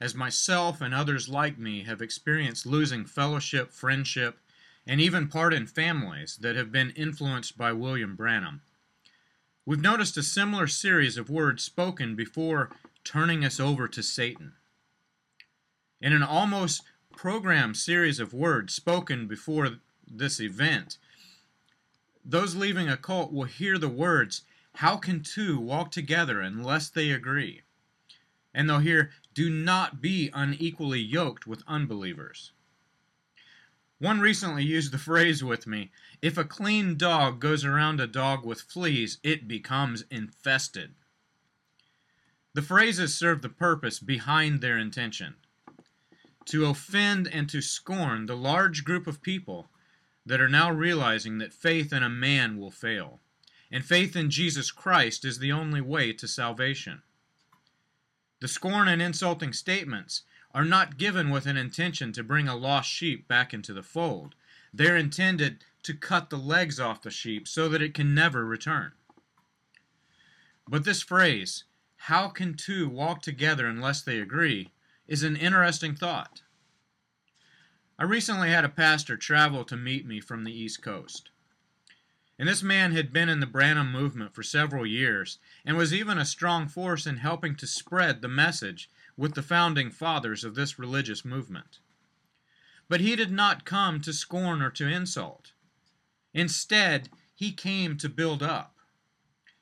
as myself and others like me have experienced losing fellowship, friendship, and even part in families that have been influenced by William Branham, we've noticed a similar series of words spoken before turning us over to Satan. In an almost programmed series of words spoken before this event, those leaving a cult will hear the words, "How can two walk together unless they agree?" And they'll hear, "Do not be unequally yoked with unbelievers." One recently used the phrase with me, "If a clean dog goes around a dog with fleas, it becomes infested." The phrases serve the purpose behind their intention: to offend and to scorn the large group of people that are now realizing that faith in a man will fail, and faith in Jesus Christ is the only way to salvation. The scorn and insulting statements are not given with an intention to bring a lost sheep back into the fold. They're intended to cut the legs off the sheep so that it can never return. But this phrase, "How can two walk together unless they agree?" is an interesting thought. I recently had a pastor travel to meet me from the East Coast. And this man had been in the Branham movement for several years and was even a strong force in helping to spread the message with the founding fathers of this religious movement. But he did not come to scorn or to insult. Instead, he came to build up.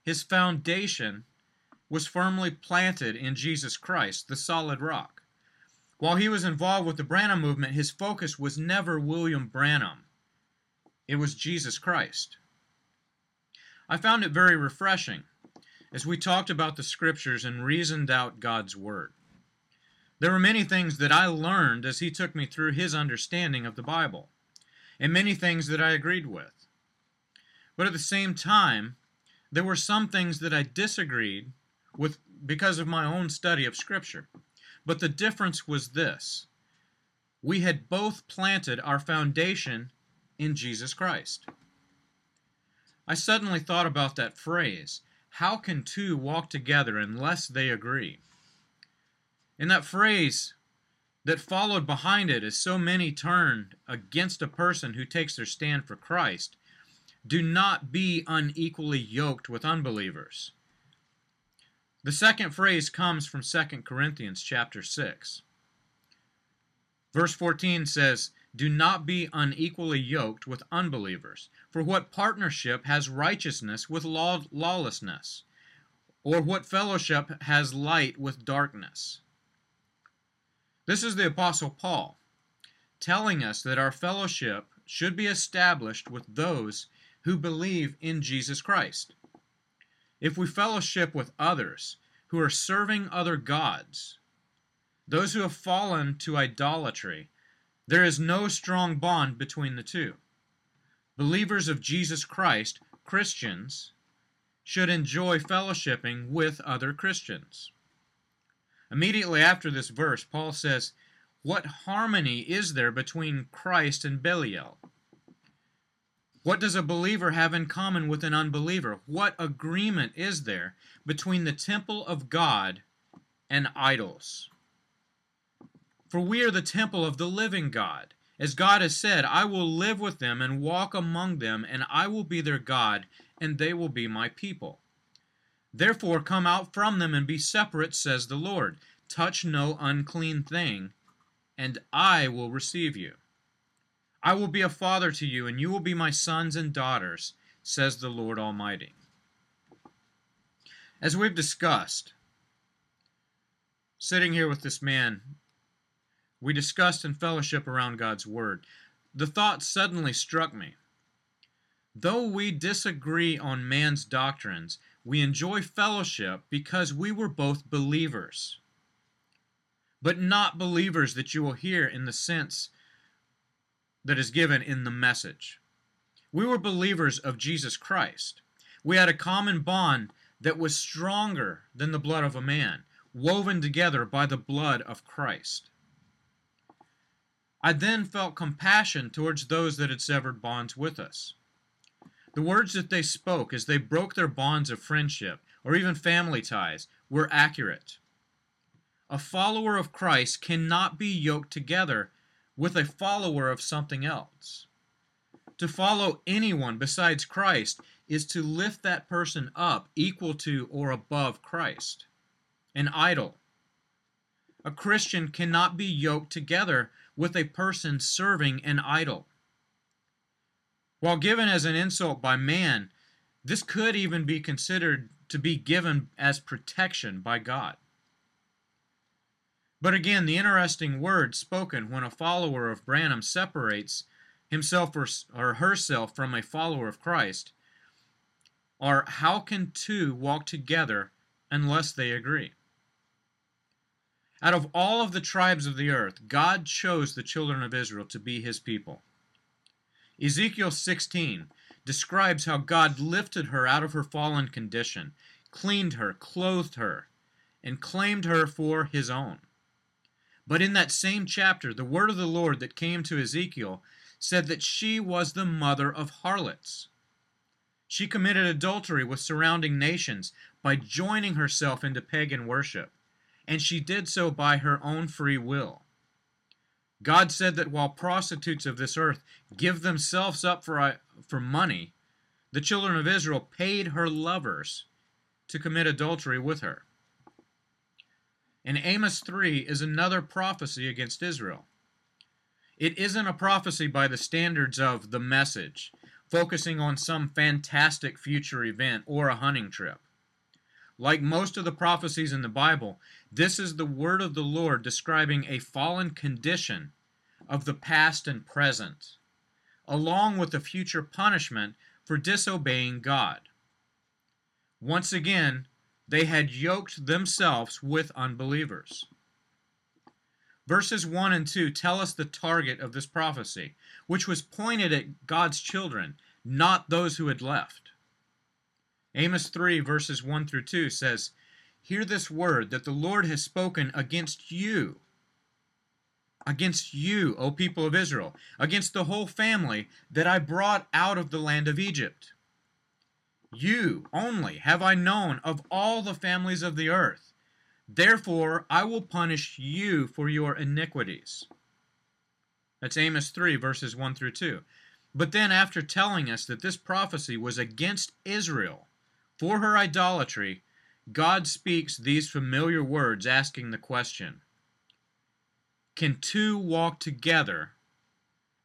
His foundation was firmly planted in Jesus Christ, the solid rock. While he was involved with the Branham movement, his focus was never William Branham. It was Jesus Christ. I found it very refreshing as we talked about the scriptures and reasoned out God's word. There were many things that I learned as he took me through his understanding of the Bible, and many things that I agreed with. But at the same time, there were some things that I disagreed with because of my own study of scripture. But the difference was this: we had both planted our foundation in Jesus Christ. I suddenly thought about that phrase, "How can two walk together unless they agree?" And that phrase that followed behind it is so many turned against a person who takes their stand for Christ: "Do not be unequally yoked with unbelievers." The second phrase comes from 2 Corinthians chapter 6. Verse 14 says, "Do not be unequally yoked with unbelievers. For what partnership has righteousness with lawlessness? Or what fellowship has light with darkness?" This is the Apostle Paul telling us that our fellowship should be established with those who believe in Jesus Christ. If we fellowship with others who are serving other gods, those who have fallen to idolatry, there is no strong bond between the two. Believers of Jesus Christ, Christians, should enjoy fellowshipping with other Christians. Immediately after this verse, Paul says, What harmony is there between Christ and Belial? What does a believer have in common with an unbeliever? What agreement is there between the temple of God and idols? For we are the temple of the living God. As God has said, I will live with them and walk among them, and I will be their God, and they will be my people. Therefore come out from them and be separate, says the Lord. Touch no unclean thing, and I will receive you. I will be a father to you, and you will be my sons and daughters, says the Lord Almighty. As we've discussed, sitting here with this man, we discussed in fellowship around God's Word. The thought suddenly struck me. Though we disagree on man's doctrines, we enjoy fellowship because we were both believers. But not believers that you will hear in the sense that is given in the message. We were believers of Jesus Christ. We had a common bond that was stronger than the blood of a man, woven together by the blood of Christ. I then felt compassion towards those that had severed bonds with us. The words that they spoke as they broke their bonds of friendship, or even family ties, were accurate. A follower of Christ cannot be yoked together with a follower of something else. To follow anyone besides Christ is to lift that person up equal to or above Christ, an idol. A Christian cannot be yoked together with a person serving an idol. While given as an insult by man, this could even be considered to be given as protection by God. But again, the interesting word spoken when a follower of Branham separates himself or herself from a follower of Christ are, how can two walk together unless they agree? Out of all of the tribes of the earth, God chose the children of Israel to be his people. Ezekiel 16 describes how God lifted her out of her fallen condition, cleaned her, clothed her, and claimed her for his own. But in that same chapter, the word of the Lord that came to Ezekiel said that she was the mother of harlots. She committed adultery with surrounding nations by joining herself into pagan worship, and she did so by her own free will. God said that while prostitutes of this earth give themselves up for money, the children of Israel paid her lovers to commit adultery with her. And Amos 3 is another prophecy against Israel. It isn't a prophecy by the standards of the message, focusing on some fantastic future event or a hunting trip. Like most of the prophecies in the Bible, this is the word of the Lord describing a fallen condition of the past and present, along with the future punishment for disobeying God. Once again, they had yoked themselves with unbelievers. Verses 1 and 2 tell us the target of this prophecy, which was pointed at God's children, not those who had left. Amos 3 verses 1 through 2 says, "Hear this word that the Lord has spoken against you, O people of Israel, against the whole family that I brought out of the land of Egypt. You only have I known of all the families of the earth. Therefore I will punish you for your iniquities." That's Amos 3 verses 1 through 2. But then, after telling us that this prophecy was against Israel, for her idolatry, God speaks these familiar words, asking the question, can two walk together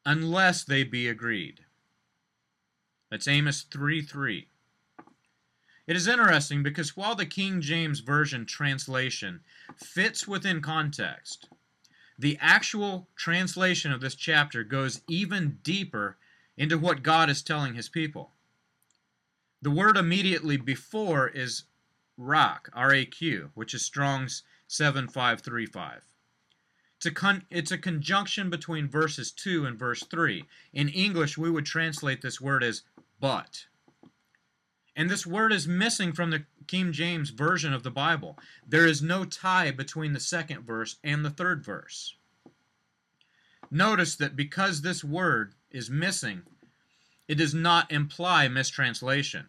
unless they be agreed? That's Amos 3:3. It is interesting because while the King James Version translation fits within context, the actual translation of this chapter goes even deeper into what God is telling his people. The word immediately before is Rak, R-A-Q, which is Strong's 7535. It's a conjunction between verses 2 and verse 3. In English, we would translate this word as but. And this word is missing from the King James Version of the Bible. There is no tie between the second verse and the third verse. Notice that because this word is missing, it does not imply mistranslation.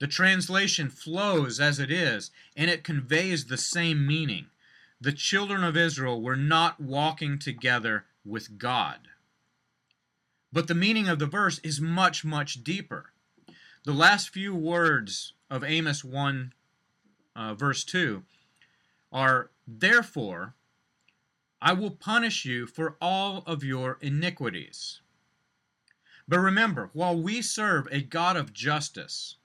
The translation flows as it is, and it conveys the same meaning. The children of Israel were not walking together with God. But the meaning of the verse is much, much deeper. The last few words of Amos 1, verse 2 are, "Therefore, I will punish you for all of your iniquities." But remember, while we serve a God of justice,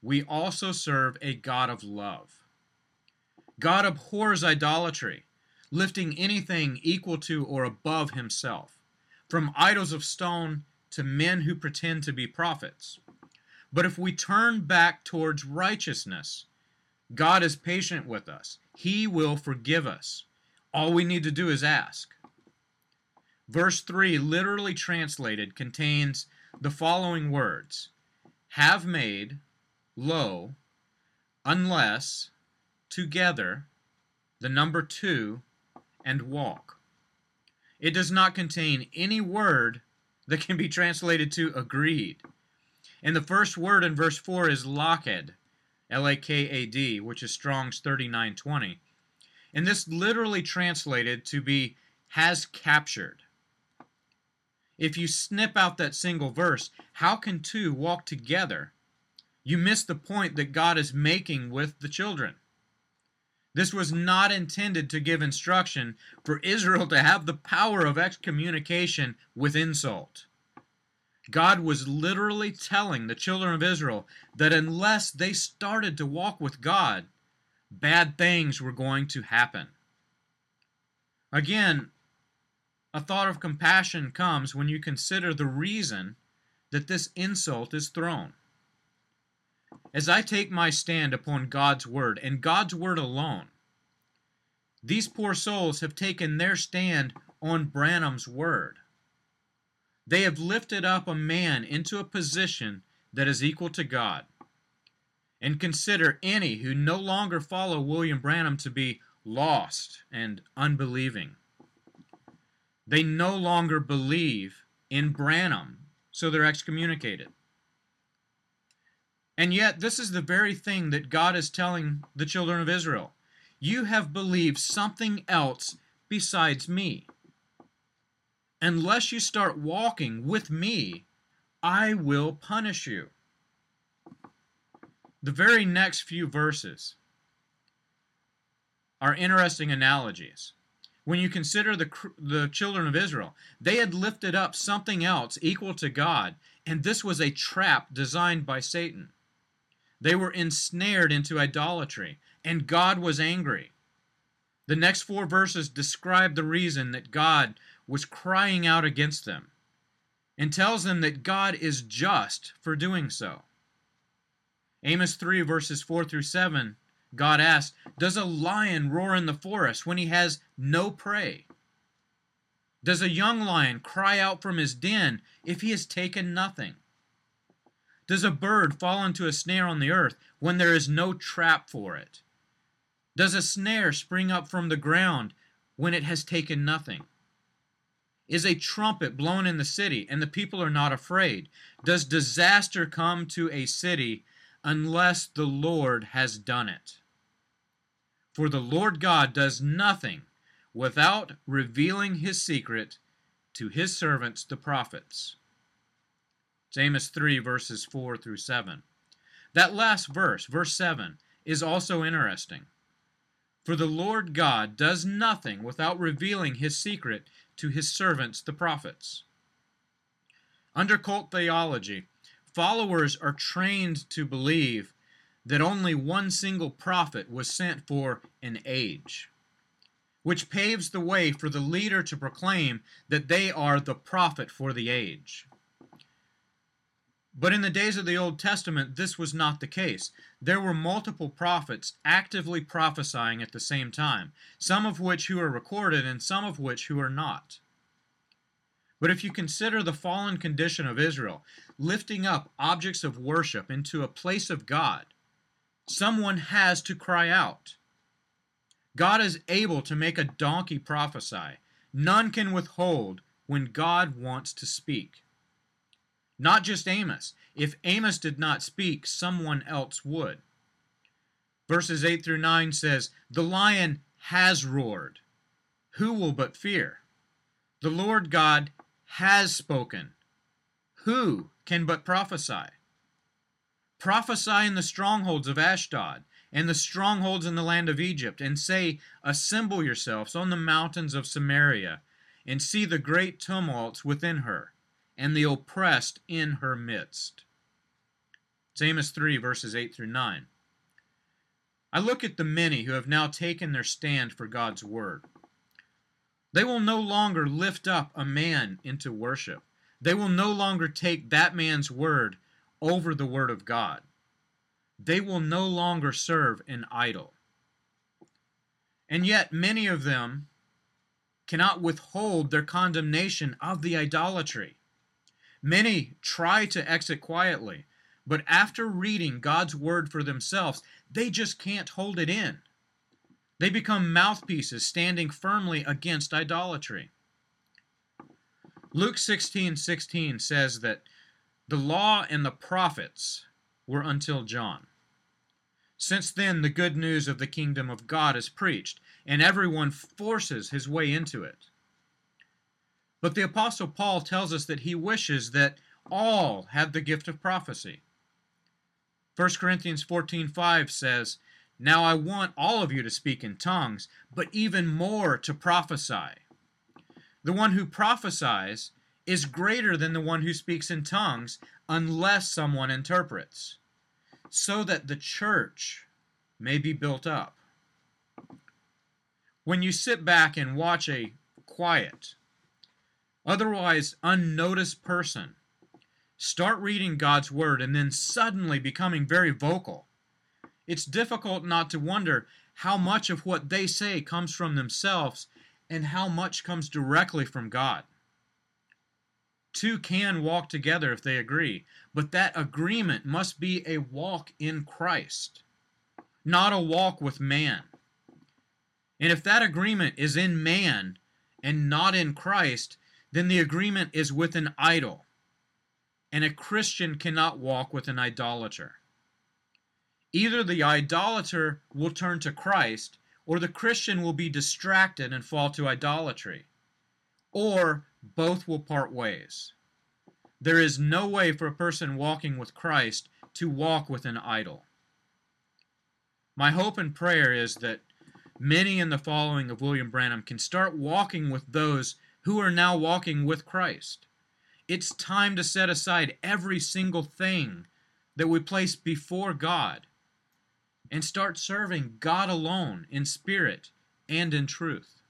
we also serve a God of love. God abhors idolatry, lifting anything equal to or above himself, from idols of stone to men who pretend to be prophets. But if we turn back towards righteousness, God is patient with us. He will forgive us. All we need to do is ask. Verse 3, literally translated, contains the following words: have made, lo, unless, together, the number 2, and walk. It does not contain any word that can be translated to agreed. And the first word in verse 4 is lakad, L-A-K-A-D, which is Strong's 3920. And this literally translated to be has captured. If you snip out that single verse, how can two walk together? You miss the point that God is making with the children. This was not intended to give instruction for Israel to have the power of excommunication with insult. God was literally telling the children of Israel that unless they started to walk with God, bad things were going to happen. Again, a thought of compassion comes when you consider the reason that this insult is thrown. As I take my stand upon God's word, and God's word alone, these poor souls have taken their stand on Branham's word. They have lifted up a man into a position that is equal to God. And consider any who no longer follow William Branham to be lost and unbelieving. They no longer believe in Branham, so they're excommunicated. And yet, this is the very thing that God is telling the children of Israel. You have believed something else besides me. Unless you start walking with me, I will punish you. The very next few verses are interesting analogies. When you consider the children of Israel, they had lifted up something else equal to God, and this was a trap designed by Satan. They were ensnared into idolatry, and God was angry. The next 4 verses describe the reason that God was crying out against them and tells them that God is just for doing so. Amos 3, verses 4 through 7, God asked, "Does a lion roar in the forest when he has no prey? Does a young lion cry out from his den if he has taken nothing? Does a bird fall into a snare on the earth when there is no trap for it? Does a snare spring up from the ground when it has taken nothing? Is a trumpet blown in the city and the people are not afraid? Does disaster come to a city unless the Lord has done it? For the Lord God does nothing without revealing his secret to his servants, the prophets." It's Amos 3, verses 4 through 7. That last verse, verse 7, is also interesting. For the Lord God does nothing without revealing his secret to his servants, the prophets. Under cult theology, followers are trained to believe that only one single prophet was sent for an age, which paves the way for the leader to proclaim that they are the prophet for the age. But in the days of the Old Testament, this was not the case. There were multiple prophets actively prophesying at the same time, some of which who are recorded and some of which who are not. But if you consider the fallen condition of Israel, lifting up objects of worship into a place of God, someone has to cry out. God is able to make a donkey prophesy, None can withhold when God wants to speak. Not just Amos. If Amos did not speak, someone else would. Verses 8 through 9 says, "The lion has roared. Who will but fear? The Lord God has spoken. Who can but prophesy? Prophesy in the strongholds of Ashdod, and the strongholds in the land of Egypt, and say, Assemble yourselves on the mountains of Samaria, and see the great tumults within her, and the oppressed in her midst." It's Amos 3, verses 8 through 9. I look at the many who have now taken their stand for God's word. They will no longer lift up a man into worship. They will no longer take that man's word over the word of God. They will no longer serve an idol. And yet many of them cannot withhold their condemnation of the idolatry. Many try to exit quietly, but after reading God's word for themselves, they just can't hold it in. They become mouthpieces standing firmly against idolatry. Luke 16:16 says that the law and the prophets were until John. Since then, the good news of the kingdom of God is preached, and everyone forces his way into it. But the Apostle Paul tells us that he wishes that all have the gift of prophecy. 1 Corinthians 14:5 says, "Now I want all of you to speak in tongues, but even more to prophesy. The one who prophesies is greater than the one who speaks in tongues, unless someone interprets, so that the church may be built up." When you sit back and watch a quiet, otherwise unnoticed person start reading God's word and then suddenly becoming very vocal, it's difficult not to wonder how much of what they say comes from themselves and how much comes directly from God. Two can walk together if they agree, but that agreement must be a walk in Christ, not a walk with man. And if that agreement is in man and not in Christ, then the agreement is with an idol, and a Christian cannot walk with an idolater. Either the idolater will turn to Christ, or the Christian will be distracted and fall to idolatry, or both will part ways. There is no way for a person walking with Christ to walk with an idol. My hope and prayer is that many in the following of William Branham can start walking with those who are now walking with Christ. It's time to set aside every single thing that we place before God and start serving God alone in spirit and in truth.